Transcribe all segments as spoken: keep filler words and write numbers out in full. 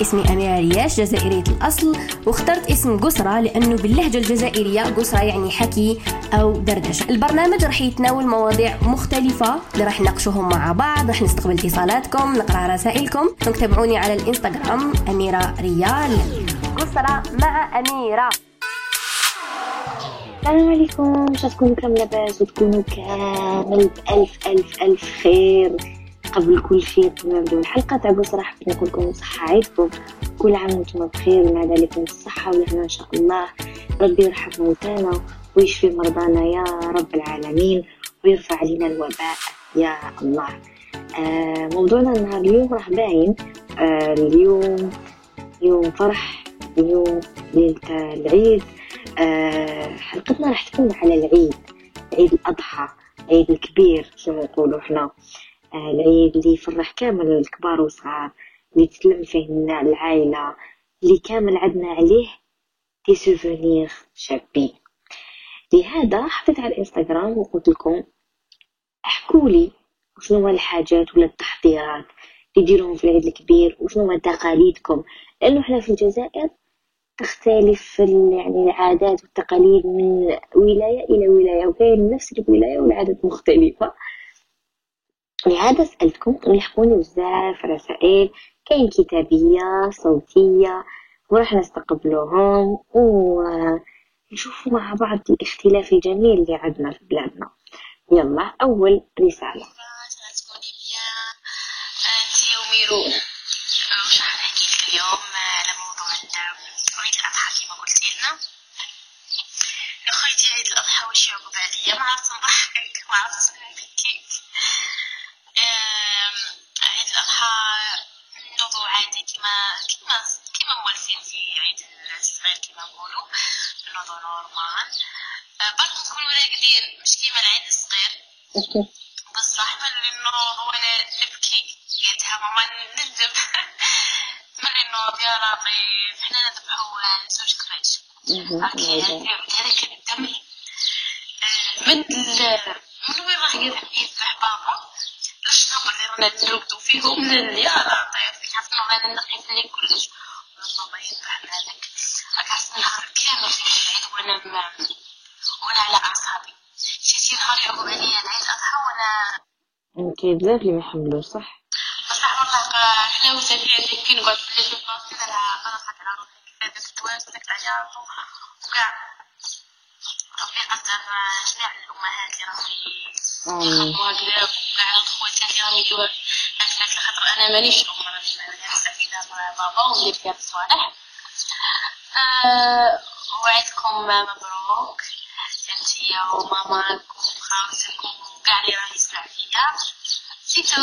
اسمي أميرة ريال، جزائرية الأصل، واخترت اسم قصرة لأنه باللهجة الجزائرية قصرة يعني حكي أو دردشة. البرنامج رح يتناول مواضيع مختلفة اللي رح نقشوهم مع بعض، رح نستقبل اتصالاتكم، نقرأ رسائلكم. تابعوني على الإنستغرام أميرة ريال قصرة مع أميرة. السلام عليكم، واش تكونوا كامل لاباس وتكونوا كامل بألف ألف ألف خير. قبل كل شيء قبل ما نبداو الحلقه تاع قصرة حبيت نقول لكم صحه عيدكم، كل عام وانتم بخير ونعاد عليكم الصحه والهنا ان شاء الله. ربي يرحم موتانا ويشفي مرضانا يا رب العالمين ويرفع علينا الوباء يا الله. آه موضوعنا النهار اليوم راه باين، آه اليوم يوم فرح، اليوم ليله العيد. آه حلقتنا راح تكون على العيد، عيد الاضحى، عيد الكبير كما نقولوا حنا، العيد اللي يفرح كامل الكبار والصغار، اللي تتلم فيه العائله، اللي كامل عندنا عليه دي سوفونير شابين. لهذا حطيت على الانستغرام وقلت لكم احكوا لي شنو هو الحاجات ولا التحضيرات اللي ديروهم في العيد الكبير وشنو هو تقاليدكم، لانه حنا في الجزائر تختلف يعني العادات والتقاليد من ولايه الى ولايه، وكاين نفس الولايه والعادات مختلفه. لهذا سألتكم ويحكوني بزاف رسائل، كاين كتابية صوتية وراح نستقبلوهم ونشوفوا مع بعض الاختلاف الجميل اللي عندنا في بلادنا. يلا أول رسالة. أنتي وميرو واش راح نحكي لك اليوم على موضوع عيد الأضحى كما قلت لنا. يا خويتي عيد الأضحى واش يعقب عليا، ما عرفت نضحكك ما عرفت نبكيك. عيد الأضحى نوضو عادي كما كما كما مولفين في عيد الصغير كما نقولوا، نوضو نورمال برك نكونوا راقدين مش كيما العيد الصغير. بصح ملي نوض وانا نبكي قالتها ماما نندم ملي نوض يا ربي حنا نذبحوا زوج كريش هذاك الدم من من وين راح يذبح بابا الشغل اللي رانا نلوبتو فيهم يا ربي فيك عرفتنا غانا نقيفني كلش والله يذبحنا هذاك راك عرفت نهار كامل في العيد وانا وانا على اعصابي شتي نهار يعقب عليا العيد الاضحى وانا كاين بزاف اللي ما يحملوش صح بصح والله حلاوه العيد كي نقعد في الليل في الدار انا خاطر على روحي هذاك التواس هذاك العياط وكاع ربي قدر جميع الامهات اللي راهم يخدموا هكذا على خواتاتي اللي راهم يديروها هكذا خاطر انا مانيش ام انا حسب الى بابا وندير فيها الصوالح. أه وعيدكم مبروك انتيا وماماك وخاوتك وكاع اللي راه يسمع فيا. سيتو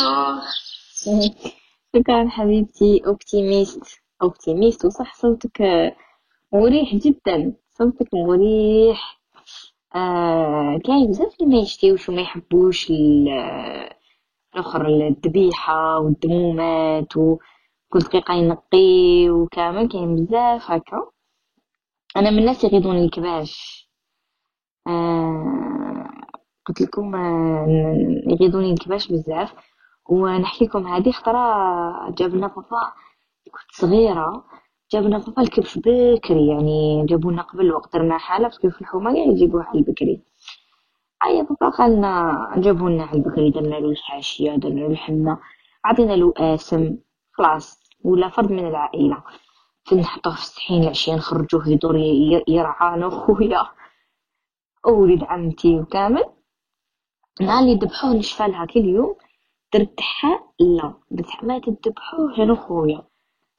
شكرا حبيبتي، اوبتيميست اوبتيميست وصح صوتك مريح جدا، صوتك مريح. آه كاين بزاف اللي ما يشتيوش وما يحبوش الاخر الذبيحه والدمومات وكل دقيقه ينقي وكامل، كاين بزاف هكا. انا من الناس اللي يغيضوني الكباش، آه قلت لكم يغيضوني الكباش بزاف. ونحكي لكم هذه خطره جابنا بابا كنت صغيره، جابنا بابا الكبش بكري يعني جابونا قبل وقت درنا حاله باسكو في الحومه كاع يجيبوها على البكري. ايا بابا قالنا جابونا على البكري، درنا له الحاشيه درنا له الحنه عطينا له اسم خلاص ولا فرد من العائله، نحطوه في الصحين العشيه نخرجوه يدور يرعانا خويا ولد عمتي وكامل. نهار اللي ذبحوه نشفى لها كل يوم درت حا لا درت ما تذبحوه انا خويا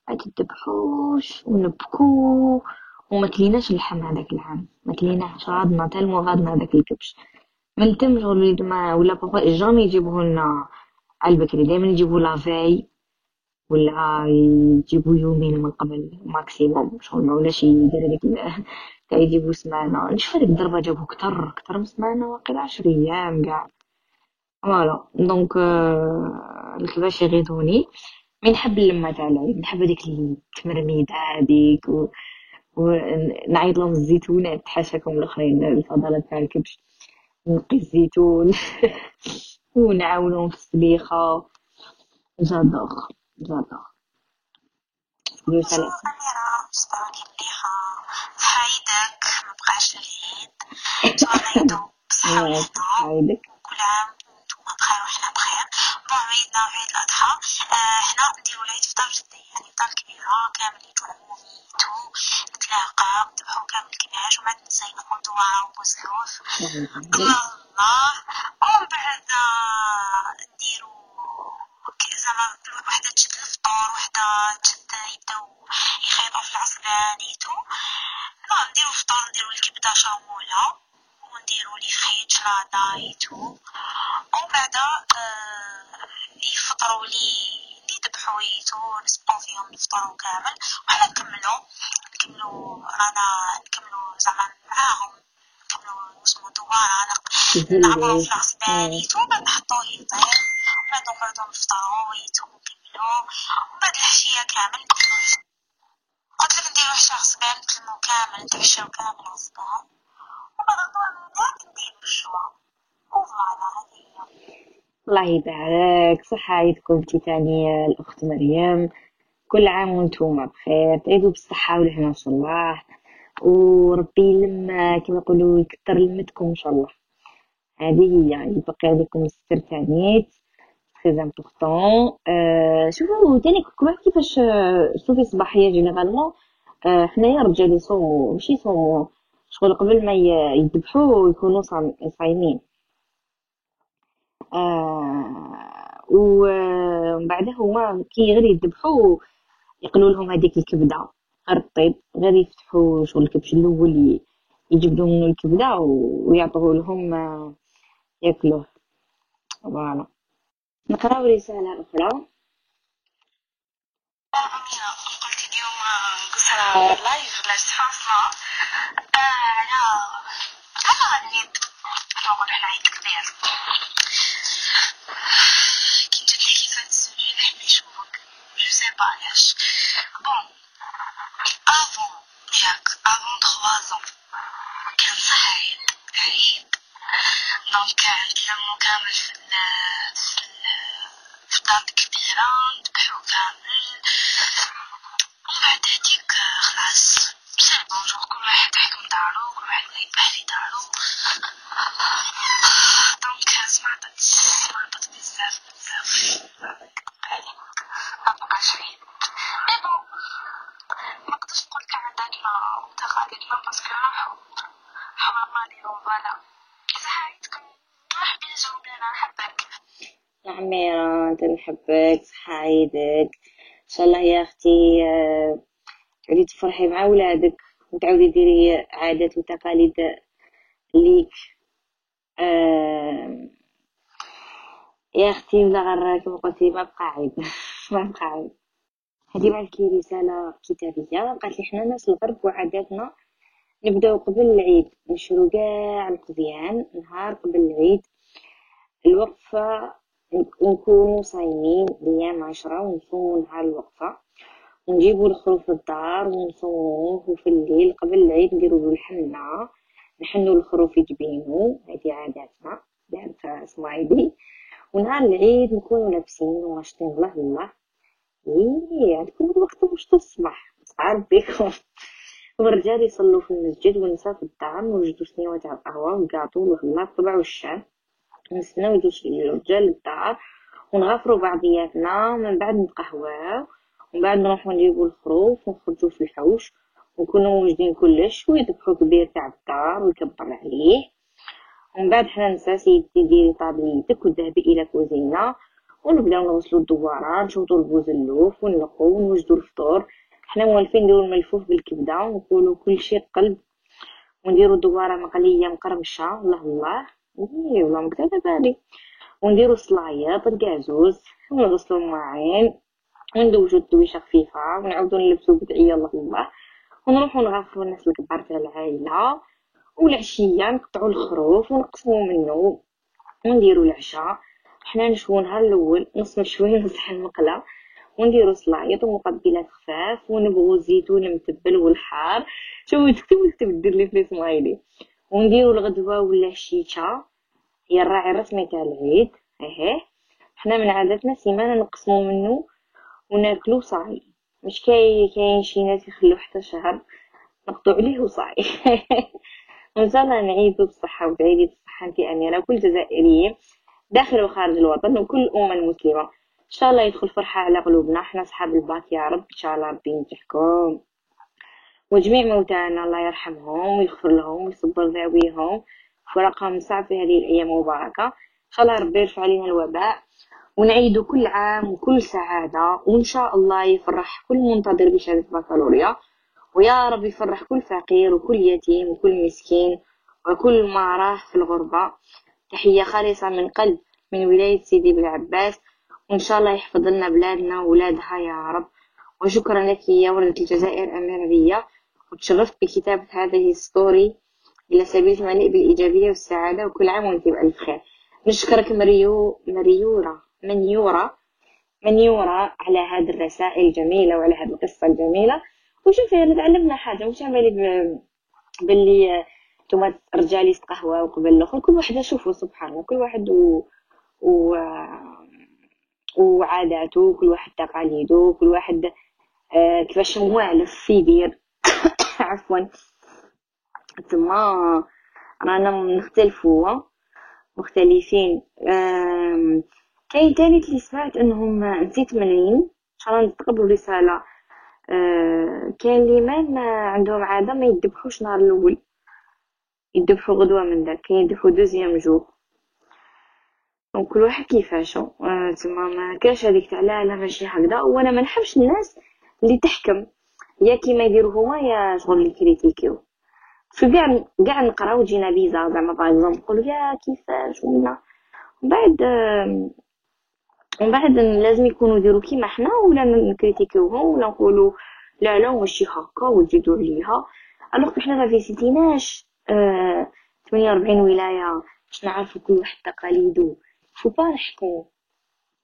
ما تذبحوش ونبكو وما كليناش اللحم هذاك العام، ما كليناش غادنا تال مغادنا هذاك الكبش من تم شغل وليد ما ولا بابا جامي يجيبوه لنا على البكري، دائما يجيبوه لافاي ولا يجيبوه يومين من قبل ماكسيموم شغل ما ولاش يدير هذيك تاع يجيبوه سمانه نشفى ديك الضربه جابوه كثر كثر من سمانه واقيلا عشرة ايام كاع فوالا. دونك الكباش يغيضوني من حب اللمه تاع العيد، نحب هذيك التمرميده هذيك و... ونعيط لهم الزيتونات حاشاكم الاخرين الفضلات تاع الكبش، نقي الزيتون ونعاونهم في السبيخه. جادوغ جادوغ من ثلاثة. حيدك ما بقاش العيد عيدو بصحة حيدك كل عام وانتم بخير وحنا بخير. بون عيدنا وعيد الأضحى حنا نديرو العيد فطار جدي يعني فطار كبيرة كامل يجوا ويتو نتلاقاو نذبحو كامل الكباش ومن نزينو دوعة وبوزلوف الله الله ومن بعد نديرو زعما وحدة تشد الفطور وحدة تشد يبداو يخيطو في العصبان يتو نديرو فطور نديرو الكبدة شامولة ونديرو لي خيط شلاضة يتو ومن بعد يفطرو لي يذبحو يتو نسبقو فيهم الفطور كامل وحنا نكملو نكملو رانا نكملو زعما معاهم نكملو نسمو دوارة نعمرو في العصبان يتو ومن بعد نحطوه يطير ومن بعد نقعدو نفطرو يتو ونكملو ومن بعد العشية كامل نكملو قلت لك نديرو حشا عصبان نتلمو كامل نتعشاو كامل عصبان وبعد نضربو نديرو الشوا وفوالا هذه هي. الله يبارك صحة عيدكم انتي تاني الأخت مريم، كل عام وانتوما بخير، تعيدو بالصحة والهنا إن شاء الله، وربي يلم كما يقولو يكتر لمتكم إن شاء الله. هذه هي يعني باقي عليكم الستر تاني تري امبورطون. شوفوا تاني كما كيفاش شوفي الصباحيه جينيرالمون حنايا الرجال يصوموا ماشي يصوموا شغل قبل ما يذبحوا يكونوا صايمين ومن بعد هما كي غير يذبحوا يقلوا لهم هذيك الكبده غير الطيب غير يفتحوا شغل الكبش الاول يجبدوا منه الكبده ويعطوه لهم ياكلوه. فوالا نقراو رسالة أخرى. أميرة قلت اليوم نقصها لايف ولا صحافة على على العيد نقول على عيد كبير كي جات تحكي في هاد السوجي نحب نشوفك جو سي با علاش بون أفون ياك أفون تخوازون كان صح عيد عيد دونك نتلمو كامل في فطار كبيرة نذبحو كامل ومن بعد هاديك خلاص سير بونجور كل واحد حكم دارو كل واحد يذبح في دارو دونك صعبت صعبت بزاف بزاف مبقاش عيد مي بون منقدرش نقولك عاداتنا وتقاليدنا باسكو راحو حرام عليهم. فوالا إذا عيدكم مرحبا جاوب لينا نحبك. عميرة انت نحبك صحة عيدك ان شاء الله يا اختي تعودي تفرحي مع ولادك وتعودي ديري عادات وتقاليد ليك آه... يا اختي ولا غير كما قلتي ما بقى عيد ما بقى عيد. هذه بالكي رسالة كتابية قالت لي حنا ناس الغرب وعاداتنا نبداو قبل العيد نشرو كاع القضيان نهار قبل العيد الوقفة نكونوا صايمين ايام عشرة ونصوموا نهار الوقفه ونجيبوا الخروف للدار ونصوموه وفي الليل قبل العيد نديروا الحنه نحنوا الخروف يتبينوا هذه عاداتنا دارتها سمايلي. ونهار العيد نكونوا لابسين وناشطين الله الله ايه عندكم الوقت واش الصباح عارف بكم والرجال يصلوا في المسجد والنساء في الدار نوجدوا سنيوات على القهوه والكاطو والله الطبع والشاي نستناو يدوش الرجال للدار ونغفروا بعضياتنا ومن بعد نتقهواو ومن بعد نروحو نجيبو الخروف ونخرجو في الحوش ونكونو موجدين كلش ويذبحو كبير تاع الدار ويكبر عليه ومن بعد حنا نسا سيدي ديري طابلي يدك وذهبي الى كوزينه ونبداو نغسلو الدواره نشوطو البوزلوف ونلقو ونوجدو الفطور حنا موالفين نديرو الملفوف بالكبده ونقولو كلشي قلب ونديرو الدواره مقليه مقرمشه الله الله ايه والله مكتبه بالي ونديرو الصلايط الكازوز ونغسلو الماعين وندوجو الدويشه خفيفه ونعاودو نلبسو بدعيه الله الله ونروحو نغفرو الناس الكبار تاع العائله. والعشيه نقطعو الخروف ونقسمو منو ونديرو العشاء حنا نشويو نهار الاول نص مشوي نصح المقله ونديرو صلايط ومقبلات خفاف ونبغو الزيتون متبل والحار شوفو تكتب تكتب دير لي في سمايلي ونديرو الغدوه ولا الشيشه هي الراعي الرسمي تاع العيد اهيه. حنا من عاداتنا سيمانه نقسمو منو وناكلو صايم مش كاي كاين شي ناس يخلو حتى شهر نقطعو عليه وصاي. وان شاء الله نعيدو بصحه وتعيدي بصحه انت اميره وكل جزائريين داخل وخارج الوطن وكل الامه المسلمه. ان شاء الله يدخل فرحه على قلوبنا حنا صحاب الباك يا رب. ان شاء الله ربي ينجحكم وجميع موتانا الله يرحمهم ويغفر لهم ويصبر ذويهم ورقم صعب في هذه الايام المباركه. ان شاء الله ربي يرفع علينا الوباء ونعيدو كل عام وكل سعاده، وان شاء الله يفرح كل منتظر بشهاده بكالوريا، ويا رب يفرح كل فقير وكل يتيم وكل مسكين وكل ما راه في الغربه. تحيه خالصه من قلب من ولايه سيدي بلعباس، وان شاء الله يحفظ لنا بلادنا وولادها يا رب. وشكرا لك يا ولدة الجزائر أميرة ريال، وتشرفت بكتابة هذه الستوري إلى سبيل المليء بالإيجابية والسعادة، وكل عام وانت بألف خير. نشكرك مريو مريورة منيورة منيورة على هذه الرسائل الجميلة وعلى هذه القصة الجميلة. وشوفي أنا تعلمنا حاجة، واش عمالي ب... باللي نتوما رجالي قهوة وقبل الآخر كل واحد شوفوا سبحان الله كل واحد و, و... وعاداته، كل واحد تقاليده، كل واحد آه كيفاش هو علف يدير. عفوا تما رانا نختلفوا مختلفين. كاين ثالث اللي سمعت انهم نسيت منين ان شاء الله نتقبلوا الرساله. آه كاين اللي ما عندهم عاده ما يذبحوش نهار الاول، يذبحوا غدوه من داك، كاين يذبحوا دوزيام جو، وكل واحد كيفاشو. تما ما كاش هذيك تاع لا لا ماشي هكذا. وانا ما نحبش الناس اللي تحكم يا كيما يديروا هما يا شغل اللي كريتيكيو. شو كاع كاع نقراو جينا بيزا زعما باغ اكزومبل نقولوا يا كيفاش ولا من بعد من بعد لازم يكونوا يديروا كيما حنا ولا نكريتيكيوهم ولا نقولوا لا لا ماشي هكا وتزيدوا عليها. الوغ حنا ما فيسيتيناش آه ثمانية وأربعين ولايه باش نعرفوا كل واحد تقاليده. فو با نحكو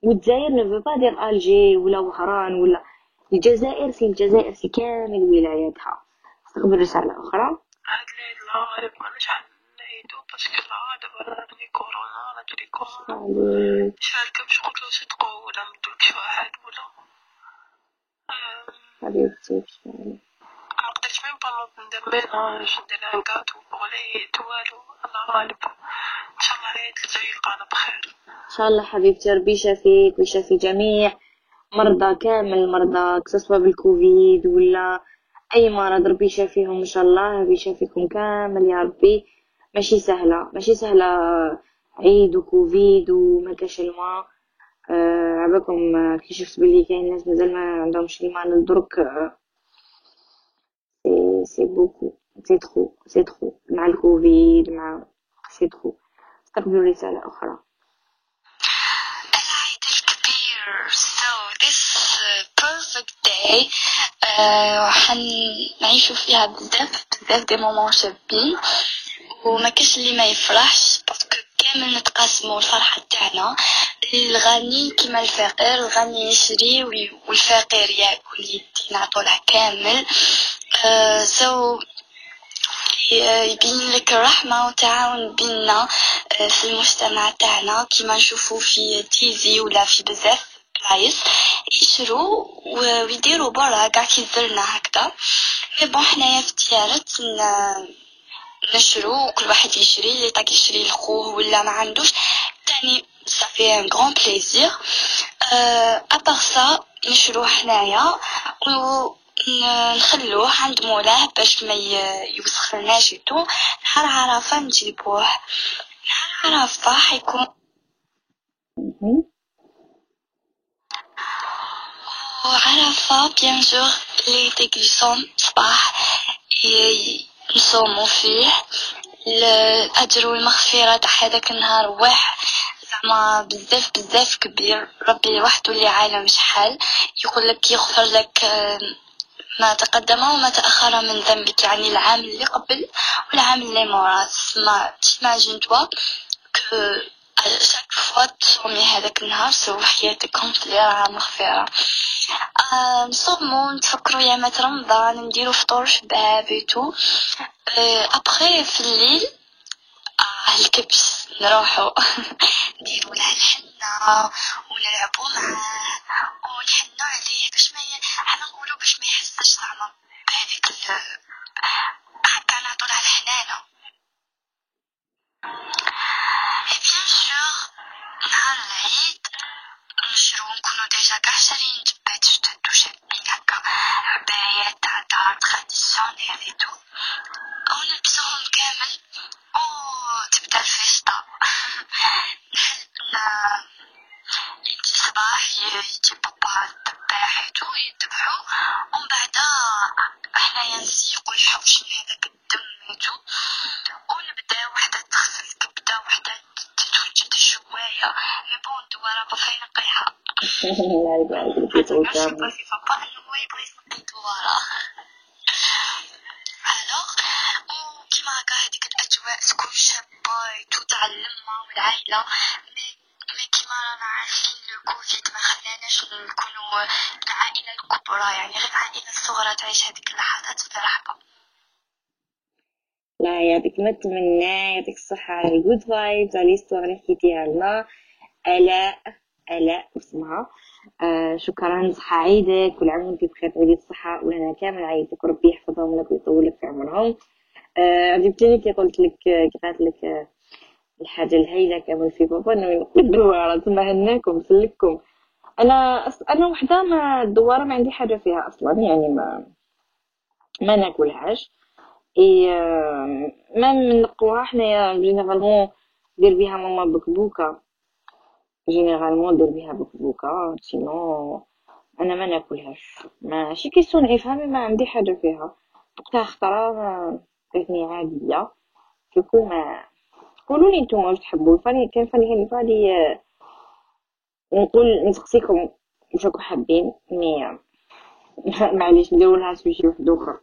والجزائر نو با دير الجي ولا وهران ولا الجزائر، سي الجزائر سي كامل ولاياتها. استقبل رساله اخرى. هاد لا غالب ما نش نعيدو باسكو دابا راني كورونا راه تجي كورونا شاركه باش قلتو صدقوا ولا مدوكش واحد ولا حبيبتي بشحال ما قدرتش ميم با ندير ميلاج ندير ان كاتو وليت والو. الله غالب ان شاء الله هاد الجاي لقانا بخير ان شاء الله حبيبتي. ربي يشافيك ويشافي جميع مرضى كامل المرضى كسوا بالكوفيد ولا اي مرض، ربي يشافيهم ان شاء الله. ربي يشافيكم كامل يا ربي. ماشي سهله ماشي سهله عيد وكوفيد وما كاش الماء. آه عباكم كي شفت بلي كاين ناس مازال ما عندهمش الماء لدرك. آه سي سي بوكو سي ترو سي ترو مع الكوفيد مع سي ترو. استقبلوا رساله اخرى. So this uh, perfect day حنعيشو uh, فيها بزاف بزاف دي مومون شابين وما كاش اللي ما يفرحش باسكو كامل نتقاسمو الفرحه تاعنا. الغني كيما الفقير، الغني يشري والفقير ياكل يدي نعطولها كامل. uh, so يبين لك الرحمة وتعاون بيننا في المجتمع تاعنا كيما نشوفو في تيزي ولا في بزاف بلايص يشرو ويديرو برا كاع كيزرنا هكذا. مي بون حنايا في ديارتنا نشرو كل واحد يشري اللي طاق يشري لخوه ولا ما عندوش تاني صافي ان غران بليزير. ابار سا نشرو حنايا و نخلوه عند مولاه باش ما يوسخناش يتو. نهار عرفه نجيبوه نهار عرفه حيكون وعرفه بيان جور لي تيكليصون صباح نصومو فيه الاجر والمغفره تاع هذاك النهار واحد زعما بزاف بزاف كبير. ربي وحده اللي عالم شحال يقول لك يغفر لك ما تقدم وما تأخر من ذنبك، يعني العام اللي قبل والعام اللي مورا. ما تيماجين توا ك شاك فوا تصومي هذاك النهار سو حياتك كومبلي راه مغفرة. آه نصومو نتفكرو يامات رمضان نديرو فطور شباب ايتو. آه ابخي في الليل آه الكبس نروحو نديرو لها الحنة ونلعبو معاه ونحنو عليه باش ما حنا نقولو هذيتو أو نلبسهم كامل أو تبدأ الفيشطة. يجي صباح يجي بابا الذباح يذبحو ومن بعد حنايا نسيقو الحوش من هذاك الدم هادو ونبدا وحده تغسل الكبده وحده تتوجد الشوايه يبون دواره فين قيحه. الله يبارك فيك وتام بابا هو يبغي يسقي دواره الوغ وكيما هكا هذيك الاجواء تكون شابه تاع اللمه والعائله. مي كيما رانا عارفين الكوفيد ما خلاناش نكونوا العائله الكبرى، يعني غير العائله الصغرى تعيش هذيك اللحظات فرحبه. لا يعطيك ما تمنى، يعطيك الصحه على الجود فايبز على الاستوار اللي حكيتيها لنا الاء الاء اسمها. آه شكرا، صحه عيدك كل عام وانت بخير وعيد الصحه ولنا كامل عيدك وربي يحفظهم لك ويطول لك في عمرهم. عجبتني آه كي قلت لك كي قالت لك الحاجه الهايله كامل في بابا انه يقدروا تما هناكم سلككم. انا أص... انا وحده ما الدواره ما عندي حاجه فيها اصلا، يعني ما ما ناكلهاش اي ما نقوها حنايا جينيرالمون دير بها ماما بكبوكه، جينيرالمون دير بها بكبوكه سينو انا ما ناكلهاش. ماشي كيسون عيفها ما عندي حاجه فيها وقتها خطره كانتني عاديه كيكون. ما قولوا لي نتوما واش تحبوا الفاني كان فاني هنا فادي نقول نسقسيكم واش راكم حابين. مي معليش نديروا لها سوجي واحد اخر.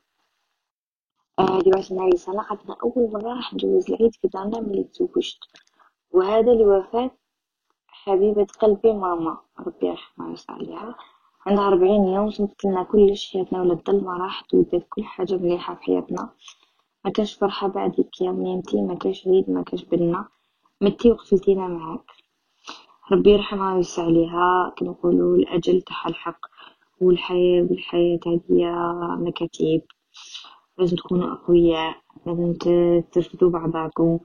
هادي واش ناري صراحه اول مره راح ندوز العيد في دارنا ملي تزوجت، وهذا لوفاه حبيبه قلبي ماما ربي يرحمها عليها. عندها أربعين يوم تمثلنا كلش حياتنا ولا الظلمه راحت ودات كل حاجه مليحه في حياتنا. ما كاش فرحه بعد ديك يوميتي، ما كاش عيد، ما كاش بلنا متي وقتلتينا معاك ربي يرحمها ويسع ليها. كنقولوا الاجل تاعها الحق والحياه والحياه هاديه مكاتب، لازم تكونوا اقوياء، لازم ترفدوا بعضاكم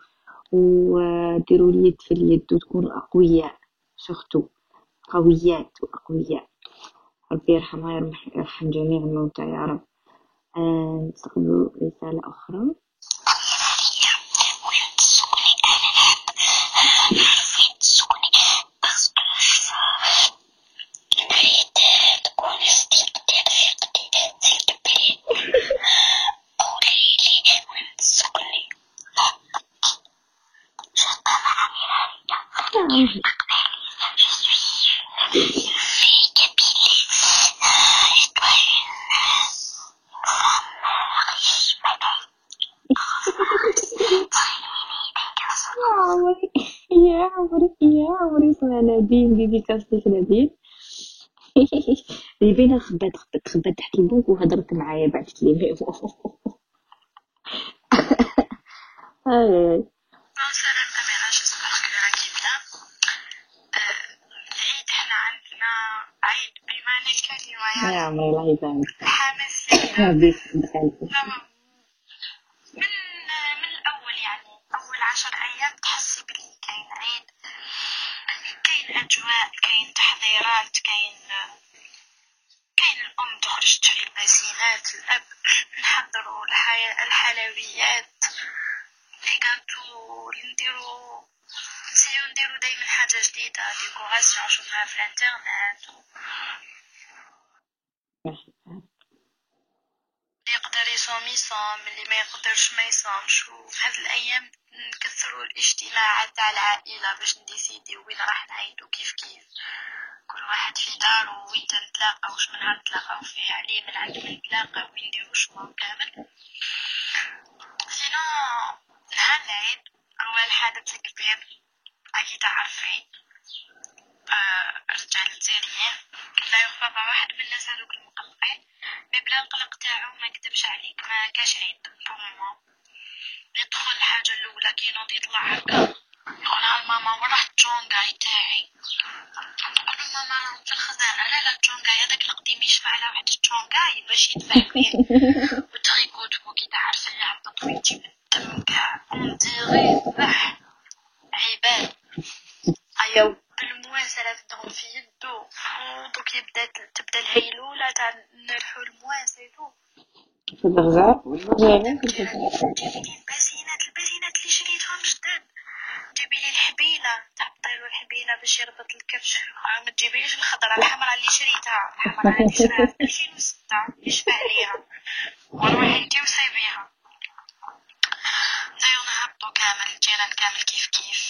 وديروا اليد في اليد وتكونوا اقوياء سورتو قويات واقوياء. ربي يرحمها يرحم جميع الموتى يا رب. نستقبل رسالة أخرى. ديكاستيك لذيذ لبينا خبات خبات خبات تحت البوك وهضرت معايا بعد كلمه. هاي سلام أميرة، شكرا كبيرة. العيد حنا عندنا عيد بمعنى الكلمة، يعني نعم الله يبارك حامس من من الأول، يعني أول عشر أيام تحسي بلي كاين عيد، كاين أجواء، كاين تحضيرات، كاين كاين الأم تخرج تشري البازينات، الأب نحضروا الحياة الحلويات ليكانتو نديرو نسيو نديرو دايما حاجة جديدة ديكوغاسيون نشوفها في الانترنت اللي يقدر يصوم يصوم اللي ما يقدرش ما يصومش. وفي هذه الأيام نكثروا الاجتماعات تاع العائله باش نديسيدي وين راح نعيدو كيف كيف كل واحد في دارو وين نتلاقاو واش من عند نتلاقاو فيه عليه من عند نتلاقاو وين نديرو شنو كامل. سينو نهار العيد اول حدث كبير اكيد تعرفين رجع للجزائر لا يخفى واحد من الناس هذوك المقلقين مي بلا القلق تاعو ما نكذبش عليك ما كاش عيد بومو. يدخل الحاجه الاولى كي نوض يطلع هكا يقول لها ماما وين راح الجونغاي تاعي، تقول له ماما في الخزانه. لا لا الجونغاي هذاك القديم يشفع على واحد الجونغاي باش يدفع فيه وتريكوت هو كي تعرف اللي عبط ويجي من الدم كاع ونديري ذبح عباد ايوا بالمواسله تدخل في يدو ودوك يبدا تبدا الهيلوله تاع نرحو المواسلو في الغزار والمغاربة كنت نحب جبيني وكاسينات البلينات اللي شريتهم جداد. جيبي لي الحبيله تعطي له الحبيله باش يربط الكرش، ما تجيبيليش الخضره الحمراء اللي شريتها، الحمراء اللي شريتها في ألفين وستة يشبه ليها، وروحي انت وصايبيها نجيو نهبطو كامل الجيران كامل كيف كيف،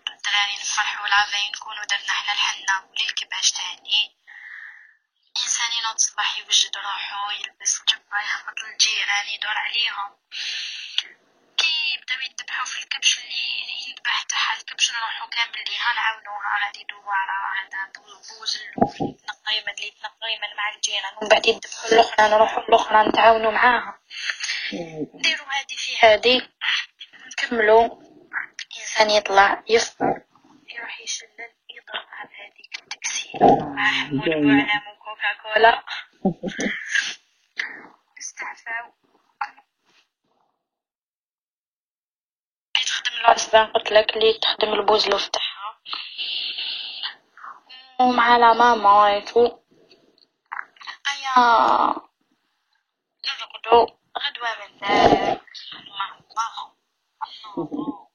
الدراري نفرحو لافين نكونو درنا حنا الحنه وليك باش تهني. الانسان ينوض الصباح يوجد روحو يلبس جبه يهبط للجيران يدور عليهم، كي يبداو يذبحو في الكبش اللي يذبح تاعها الكبش نروحو كامل ليها نعاونوها غادي دواره عندها بوز اللوف يتنقي من اللي يتنقي من مع الجيران، ومن بعد يذبحو الاخرى نروحو الاخرى نتعاونو معاها، نديرو هادي في هادي نكملو. الانسان يطلع يفطر يروح يشلل يضرب على هذيك التكسير مع حمول وعلام وكوكا كولا استعفاو اللي تخدم العصبان قلتلك اللي تخدم البوزلوف تاعها ومع لا ماما ويتو ايا نرقدو غدوة من دار مع الله الله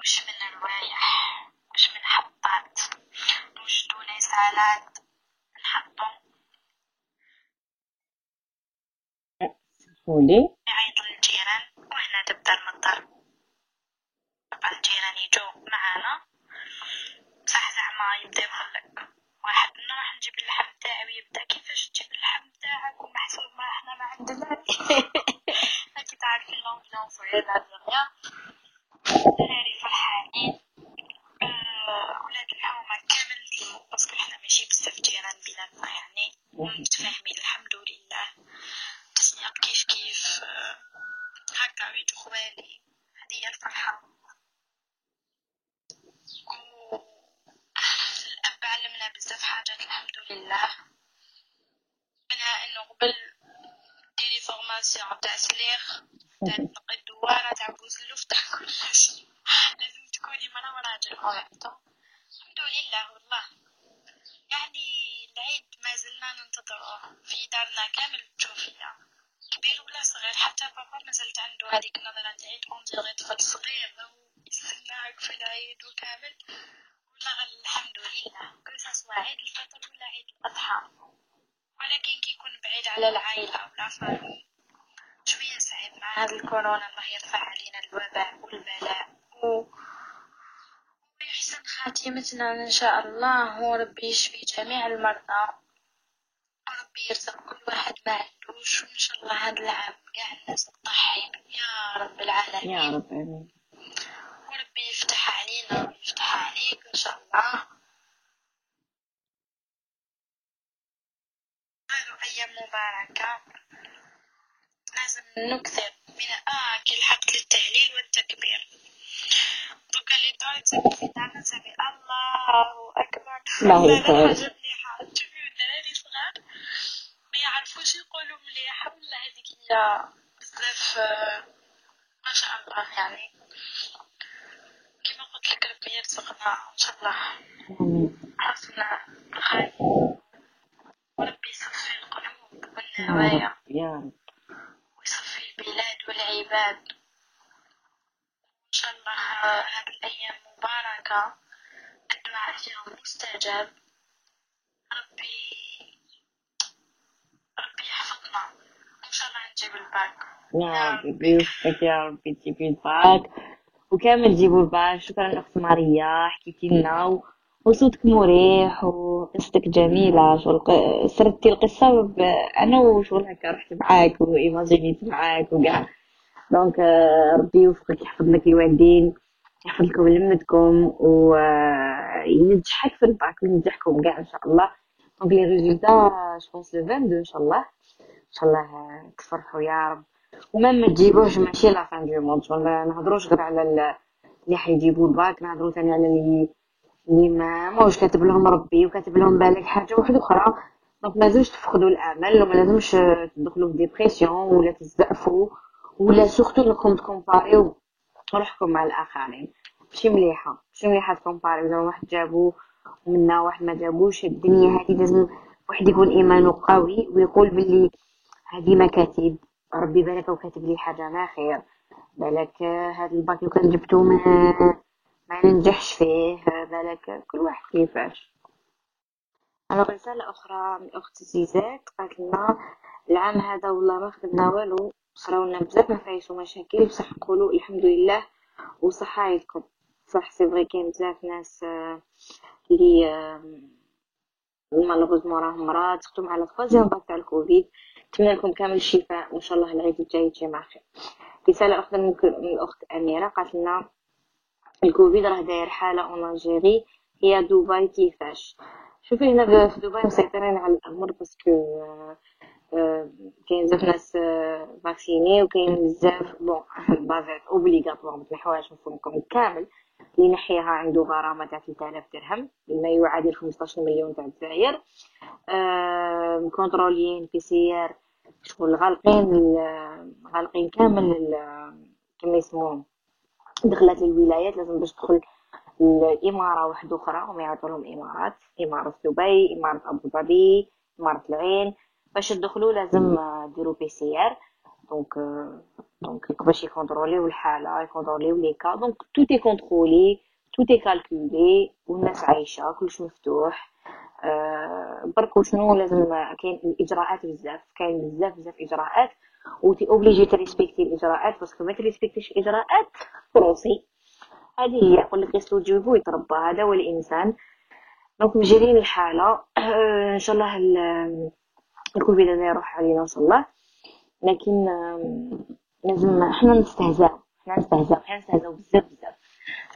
وش من الروايح وش من حبات وجدو لي سالات نحطو سولي يعيط للجيران وهنا تبدا المطر، طبعا الجيران يجو معانا بصح زعما يبدا يخلق واحد نروح نجيب اللحم تاعي ويبدا كيفاش تجيب اللحم تاعك وما حسب ما احنا ما عندنا راكي تعرفي لونفيونس وهذا الدنيا الدراري فرحانين ولاد الحومة كامل نتلمو باسكو حنا ماشي بزاف جيران بيناتنا يعني متفاهمين الحمد لله، تسنيق كيف كيف هكا ويجو خوالي، هادي هي الفرحة. و الأب علمنا بزاف حاجات الحمد لله، منها أنو قبل ديري فورماسيون تاع سليخ تاع تنقي الدوارة تاع بوزلوف تاع كلش، لازم تكوني مرا وراجل وعطو. الحمد لله والله يعني العيد مازلنا ننتظروه في دارنا كامل تشوفيها كبير ولا صغير، حتى بابا مازلت عنده هذيك نظرة العيد وندير طفل صغير يستناك في العيد وكامل. والله الحمد لله كل سوا عيد الفطر ولا عيد الأضحى، ولكن كي يكون بعيد على العائلة ولا فامي شوية صعيب مع هذا الكورونا، الله يرفع علينا الوباء والبلاء ويحسن خاتمتنا إن شاء الله، وربي يشفي جميع المرضى وربي يرزق كل واحد ما عندوش، وإن شاء الله هذا العام كاع الناس تضحي يا رب العالمين يا رب آمين، وربي يفتح علينا ويفتح عليك إن شاء الله. هذو أيام مباركة لازم نكثر من آكل آه حق للتهليل والتكبير، دوكا اللي دار تسمي في دارنا تسمي الله أكبر الله أكبر حاجة مليحة. تشوفيو الدراري صغار ما يعرفوش يقولوا مليحة والله هذيك هي بزاف ما شاء الله، يعني كيما قلت لك ربي يرزقنا إن شاء الله حسن الخير وربي يصفي القلوب والنوايا ويصفي البلاد والعباد إن شاء الله. هذه الأيام مباركة الدعاء فيها مستجاب، ربي ربي يحفظنا إن شاء الله نجيب الباك يا ربي يوفقك يا ربي تجيبي الباك وكامل جيبو الباك. شكرا أخت ماريا حكيتي لنا وصوتك مريح وقصتك جميله، شغل سردتي القصه انا وشغل هكا رحت معاك وايماجينيت معاك وكاع، دونك ربي يوفقك يحفظ لك الوالدين يحفظ لكم لمتكم وينجحك في الباك وينجحكم كاع ان شاء الله. دونك لي ريزولتا جوبونس لو اثنين وعشرين ان شاء الله ان شاء الله تفرحوا يا رب، ومام ما تجيبوهش ماشي لا فان دو موند، شغل ما نهضروش غير على اللي حيجيبوا الباك، نهضروا ثاني على اللي لي ما ماوش كاتب لهم ربي وكاتب لهم بالك حاجه واحده اخرى. دونك مازلوش تفقدوا الامل وما لازمش تدخلوا في ديبرسيون ولا تزعفوا ولا سورتو انكم تكومباريو روحكم مع الاخرين، ماشي مليحه ماشي مليحه تكومباريو زعما واحد جابو منا واحد ما جابوش. الدنيا هذه لازم واحد يكون ايمانه قوي ويقول باللي هذه مكاتب ربي بالك او كاتب لي حاجه ما خير، بالك هذا الباك لو كان جبته ما ما ننجحش فيه، بالك كل واحد كيفاش. على رساله اخرى من اختي زيزات قالت لنا العام هذا والله ما خدنا والو، صراولنا بزاف مفايش ومشاكل، بصح نقولوا الحمد لله وصحايتكم. صح سي فري كاين بزاف ناس اللي مالوغوزمون راهم مرض تختم على التخوازيام باك تاع الكوفيد. نتمنى لكم كامل الشفاء وان شاء الله العيد الجاي يجي مع خير. رساله اخرى من الاخت اميره قالت لنا الكوفيد راه داير حاله اون الجيري هي دبي كيفاش. شوفي هنا في دبي مسيطرين على الامر باسكو كاين بزاف ناس فاكسيني وكاين بزاف بون بازات اوبليغاتوار مثل الحوايج مفهومكم كامل اللي نحيها عنده غرامه تاع ثلاثة آلاف درهم ما يعادل خمسطاش مليون تاع الجزائر. آه كونترولين بي سي ار شغل غالقين غالقين كامل كما يسموهم دخلات الولايات، لازم باش تدخل الاماره واحده اخرى وما يعطولهم امارات، اماره دبي، اماره ابو ظبي، اماره العين، باش تدخلوا لازم ديروا بي سي ار دونك دونك باش يكونتروليو الحاله يكونتروليو لي كا دونك تو تي كونترولي تو تي كالكولي والناس عايشه كلش مفتوح. أه بركو شنو لازم كاين الاجراءات بزاف، كاين بزاف بزاف اجراءات وتي اوبليجي تريسبكتي الاجراءات باسكو ما تريسبكتيش اجراءات روسي هذه هي يقول لك يسلو جيبو يتربى، هذا هو الانسان. دونك مجرين الحاله ان شاء الله الكوفيد هذا يروح علينا ان شاء الله، لكن لازم احنا نستهزاو احنا نستهزاو احنا نستهزاو بزاف بزاف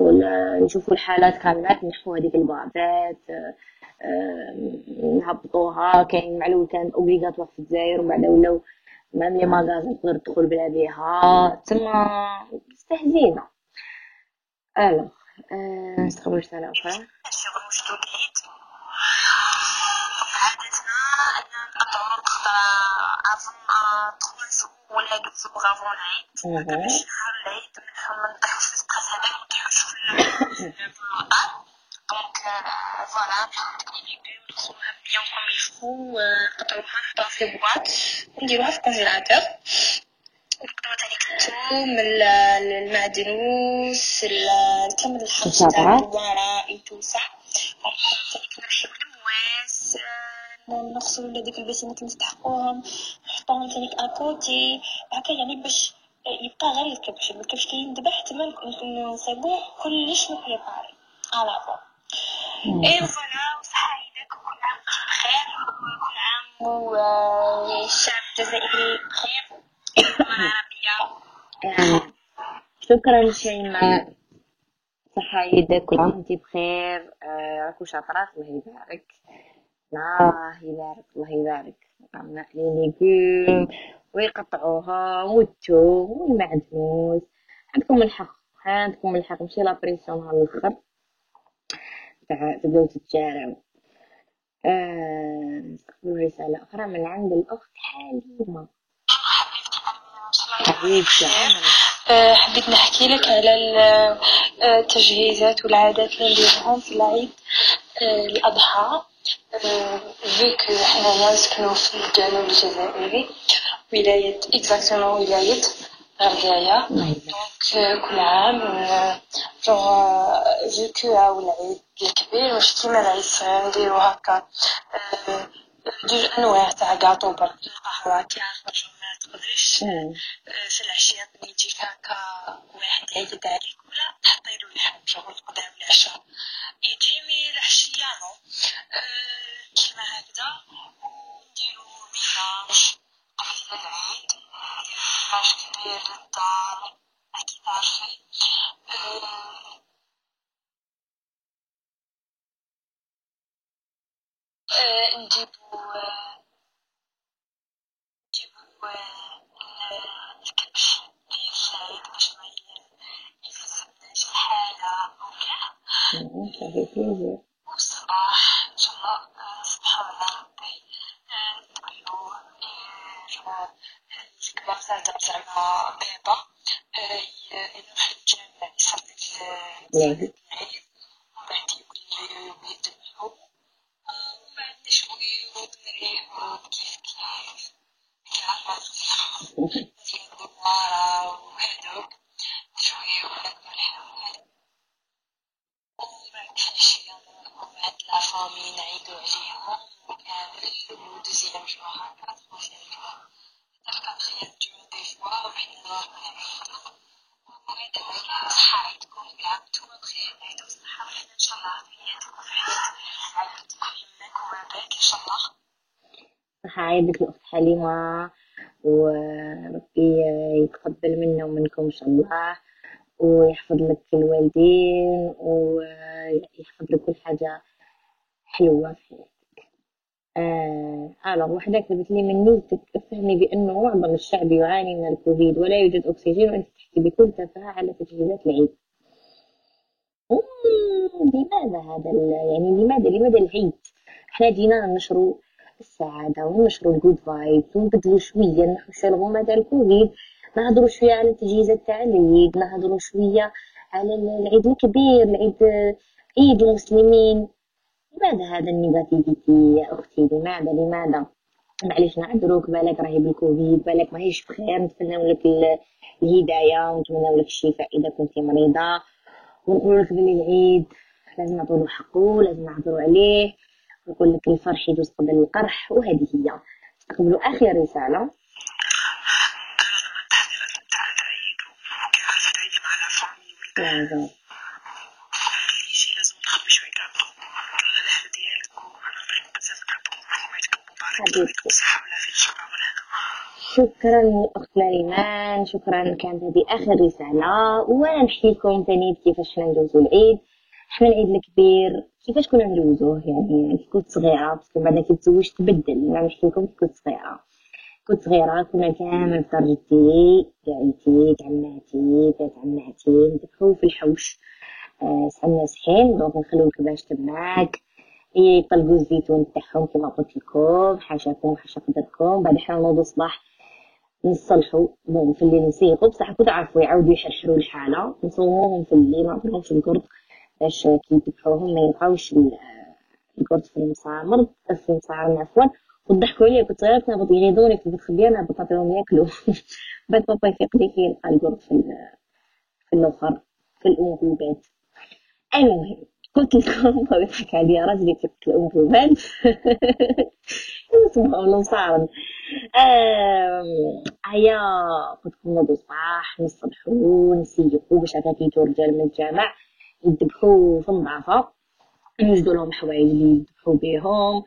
ولا نشوفوا الحالات كاملات نحكوا هذيك البعضات نهبطوها. كاين معلول كان اوبليغاتوار في الجزائر ومن بعد ولاو مام لي ماغازا تقدر تدخل بلا بيها تما مستهزينا. الو نستقبل رساله اخرى. الشغل مشدود اليد عادتنا اننا نقطعوا الخضره اظن ثلاث شهور ولا هكا بغاو نعيد باش نهار العيد ما نطيحوش في السقف هذا ما نطيحوش في الارض دونك فوالا ندخلوها بيان كوم يفو نقطعوها نحطوها في البواط ونديروها في الكونجيلاتور نقدروا ثاني الثوم المعدنوس الكمل الحرش تاع الورا ايتو صح خليك نرشم المواس نغسلو هذيك البيسينات اللي نستحقوهم نحطوهم ثاني اكوتي هكا يعني باش يبقى غير الكبش الكبش كي يندبح تما نصيبو كلش مبريباري على فوا اي فوالا. وصحه عيدك وكل عام وانتم بخير وكل عام والشعب الجزائري بخير العربية. شكرا شيماء صحة يدك وانتي بخير راكو شاطرات الله يبارك الله يبارك الله يبارك عملنا لي ليكوم ويقطعوها والثوم والمعدنوس. عندكم الحق عندكم الحق ماشي لا بريسيون على الاخر تاع تبداو تتجارعوا. نستقبل آه. رسالة أخرى من عند الأخت حليمة. حبيت نحكي لك على التجهيزات والعادات اللي نديروهم في العيد الاضحى فيك حنايا نسكنو في الجنوب الجزائري ولايه اكزاكتومون ولايه الغردايه دونك كل عام جو فيكو على العيد الكبير واش كيما العيد الصغير نديرو هكا جوج انواع تاع كاطو برك قهوه كي خرجوا ما تقدريش في العشيه ملي تجيك هكا واحد عيد عليك ولا تحطي له لحم شغل الغدا ولا العشاء يجي مي العشيه نو كيما هكذا نديرو ميزاج قبل العيد ميزاج كبير للدار اكيد عارفين نجيبو نجيبو الكبش ديال العيد باش ما يفسدناش الحالة أو كاع والصباح إن شاء الله صباح على ربي نطيحو جوا الكباسة تاع زعما بيضة يروح للجامع يصلي العيد ومن بعد يولي يذبحو نشوي ونريح كيف كيف كيف عايدك الأخت حليمة، وربي يتقبل منا ومنكم إن شاء الله، ويحفظ لك الوالدين ويحفظ لك كل حاجة حلوة في حياتك. آه ألوغ وحدة كتبت لي من نيتك افهمي بأنه معظم الشعب يعاني من الكوفيد ولا يوجد أكسجين، وأنت تحكي بكل تفاهة على تجهيزات العيد. لماذا هذا يعني لماذا لماذا العيد؟ احنا جينا نشرو السعاده ونشرو الجود فايبس ونبدلو شويه نحوسوا الغمه تاع الكوفيد، نهضروا شويه على التجهيزات تاع العيد، نهضروا شويه على العيد الكبير، العيد عيد المسلمين. لماذا هذا النيجاتيفيتي يا اختي؟ لماذا لماذا معليش نعذروك، بالك راهي بالكوفيد، بالك ماهيش بخير، نتمناو لك الهدايه ونتمناو لك الشفاء اذا كنتي مريضه، ونقول لك بلي العيد لازم نعطولو حقه، لازم نعبروا عليه، نقول لك الفرح يدوز قبل القرح. وهذه هي استقبلوا اخر رساله. شكرا اختنا ريمان، شكرا، كانت هذه اخر رساله. وانا نحكي لكم ثاني كيفاش ندوزوا العيد، حنا العيد الكبير كيفاش كنا ندوزوه يعني كي كنت صغيره، باسكو بعدا كي تزوجت تبدل. يعني نحكي لكم كي كنت صغيره كنت صغيره كنا كامل في دار جدي، تاع عيتي تاع عماتي تاع عماتي نذبحو في الحوش، سالنا سحين دونك نخلو الكباش تماك، يطلقو الزيتون تاعهم كيما قلت لكم، حاشاكم حاشا قدركم. بعد حنا نوضو صباح نصلحو، بون في الليل نسيقو بصح كنت عارفو يعاودو يحرحرو الحاله، نصوموهم في الليل نعطيهمش القرد باش كي يذبحوهم ما يلقاوش القرد في المصامر في المصارم عفوا، وضحكوا عليا كنت صغيره كنهبط يغيظوني كنت خبيه نهبط نعطيهم ياكلو بعد بابا يفيق لي كيلقى القرد في في الاخر في الانكوبات. المهم قلت لكم بابا يضحك عليا راجلي كيف في الانكوبات نسمعوا المصارم. هيا قلت لكم نوضو صباح نصبحو نسيقو باش هكا كيجيو الرجال من الجامع يذبحو في النظافه، يوجدوا لهم حوايج اللي يذبحو بيهم،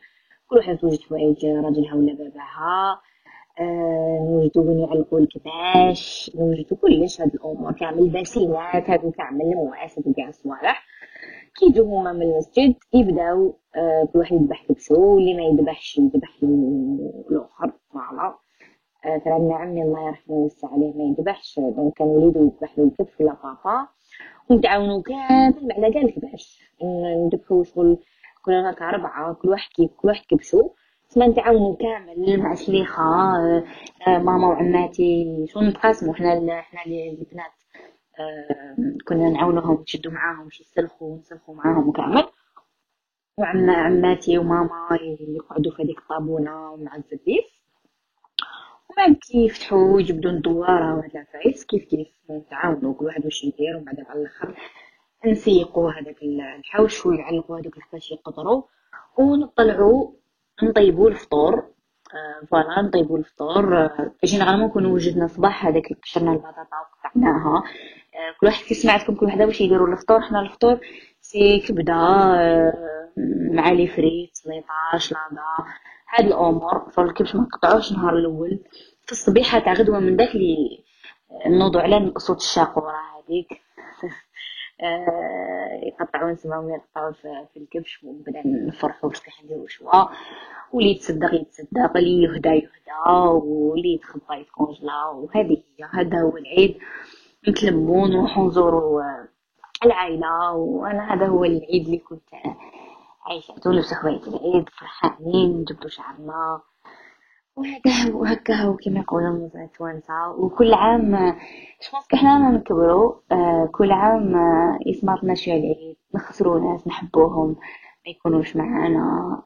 كل واحد توجد حوايج راجلها ولا باباها، آه، نوجدو وين يعلقو الكباش، نوجدو كلش هاد الامور كامل، باسينات هادو كامل المواسد وكاع الصوالح. كي يجو هما من المسجد يبداو آه، كل واحد يذبح كبشو، اللي ما يذبحش يذبح الاخر فوالا. آه، ترى عمي الله يرحمه ويوسع عليه ما يذبحش، دونك كان وليدو يذبح له الكبش ولا بابا، نتعاونوا كامل على كاع الكباش ندبحو شغل كلنا هكا ربعه كل واحد كيف كل واحد كبشو، تما نتعاونوا كامل مع الشليخه ماما وعماتي شغل نتقاسمو حنا حنا البنات كنا نعاونوهم نشدو معاهم باش يسلخو ونسلخو معاهم كامل، وعم عماتي وماما يقعدوا في هذيك الطابونه مع الزبيب، ومن كي يفتحو يجبدو الدواره وهاد العفايس كيف كيف نتعاونو كل واحد واش يدير، ومن بعد على الاخر نسيقو هذاك الحوش ويعلقو هذوك الحباش يقطرو ونطلعو نطيبو الفطور. فوالا آه نطيبو الفطور جينيرالمون نكونو وجدنا صباح هذاك قشرنا البطاطا وقطعناها، آه كل واحد كي سمعتكم كل وحده واش يديرو الفطور. حنا الفطور سي كبده آه مع لي فريت سليطاش لاضا هاد الامور، فالكبش ما نقطعوش نهار الاول في الصبيحه تاع غدوه من داك اللي نوضوا على صوت الشاقوره هذيك يقطعوا نسمعوا يقطعوا في الكبش، وبدا نفرحوا بصح نديروا شوا، واللي يتصدق يتصدق، اللي يهدى يهدى، واللي يتخبى يتكونجلا. وهذه هي هذا هو العيد، نتلموا نروحوا نزوروا العائله، وانا هذا هو العيد اللي كنت عايشه تولبس حوايج العيد فرحانين جبدو شعرنا، وهذا وهكا هو كيما يقولوا التوانسه. وكل عام شوفك حنا نكبروا كل عام يسمعنا شي العيد، نخسروا ناس نحبوهم ما يكونوش معانا،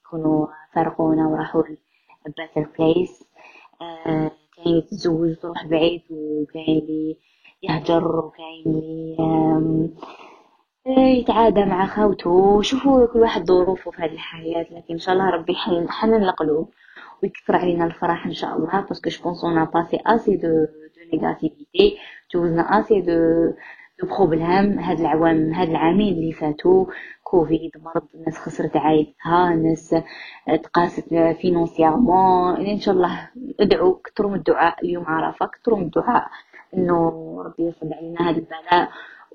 يكونوا فارقونا وراحوا لباتل بلايس، آه، كاين اللي تزوج وروح بعيد، وكاين اللي يهجر، وكاين اللي آم، آه، يتعادى مع خاوته. شوفوا كل واحد ظروفه في هذه الحياة، لكن ان شاء الله ربي يحل حنا نلقلو ويكثر علينا الفرح ان شاء الله. باسكو جو بونس اون باسي اسي دو دو نيجاتيفيتي، جوزنا اسي دو دو بروبلام هاد العوام، هاد العامين اللي فاتوا، كوفيد، مرض، ناس خسرت عايدها، ناس تقاست فينونسيامون. ان شاء الله ادعوا، كثروا من الدعاء، اليوم عرفه، كثروا من الدعاء انه ربي يرفض علينا هاد البلاء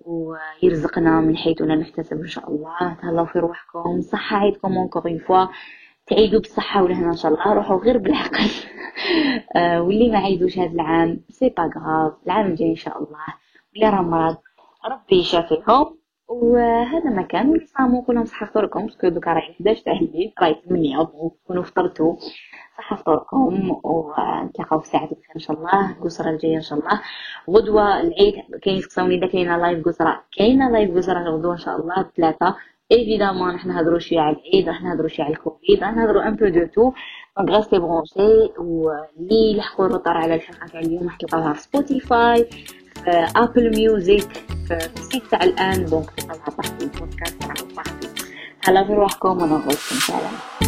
ويرزقنا من حيث لا نحتسب ان شاء الله. تهلاو في روحكم، صحه عيدكم اونكور اون فوا، تعيدوا بالصحه والهنا ان شاء الله، روحوا غير بالعقل. واللي ما عيدوش هذا العام سي با غاف، العام الجاي ان شاء الله. واللي راه مرض ربي يشافيهم. وهذا ما كان اللي صاموا، كلهم صحه فطوركم، باسكو دوكا راهي حداش تاع الليل، راهي ثمانية، دونك تكونوا فطرتوا. صحه فطوركم، ونتلاقاو في ساعه الخير ان شاء الله، قصره الجايه ان شاء الله. غدوه العيد كاين، تسقسوني اذا كاينه لايف قصره، كاينه لايف قصره غدوه ان شاء الله بثلاثه. ايفيدامون راح نهضروا شويه على العيد، راح نهضروا شويه على الكوفيد، راح نهضروا ان بو دو تو. دونك غاستي برونشي، واللي يلحقوا الروطار على الحلقه تاع اليوم راح تلقاوها في سبوتيفاي، في ابل ميوزك، في السيت تاع الان، دونك تلقاوها تحت البودكاست تاع البحث. هلا في روحكم، ونغلقكم. سلام.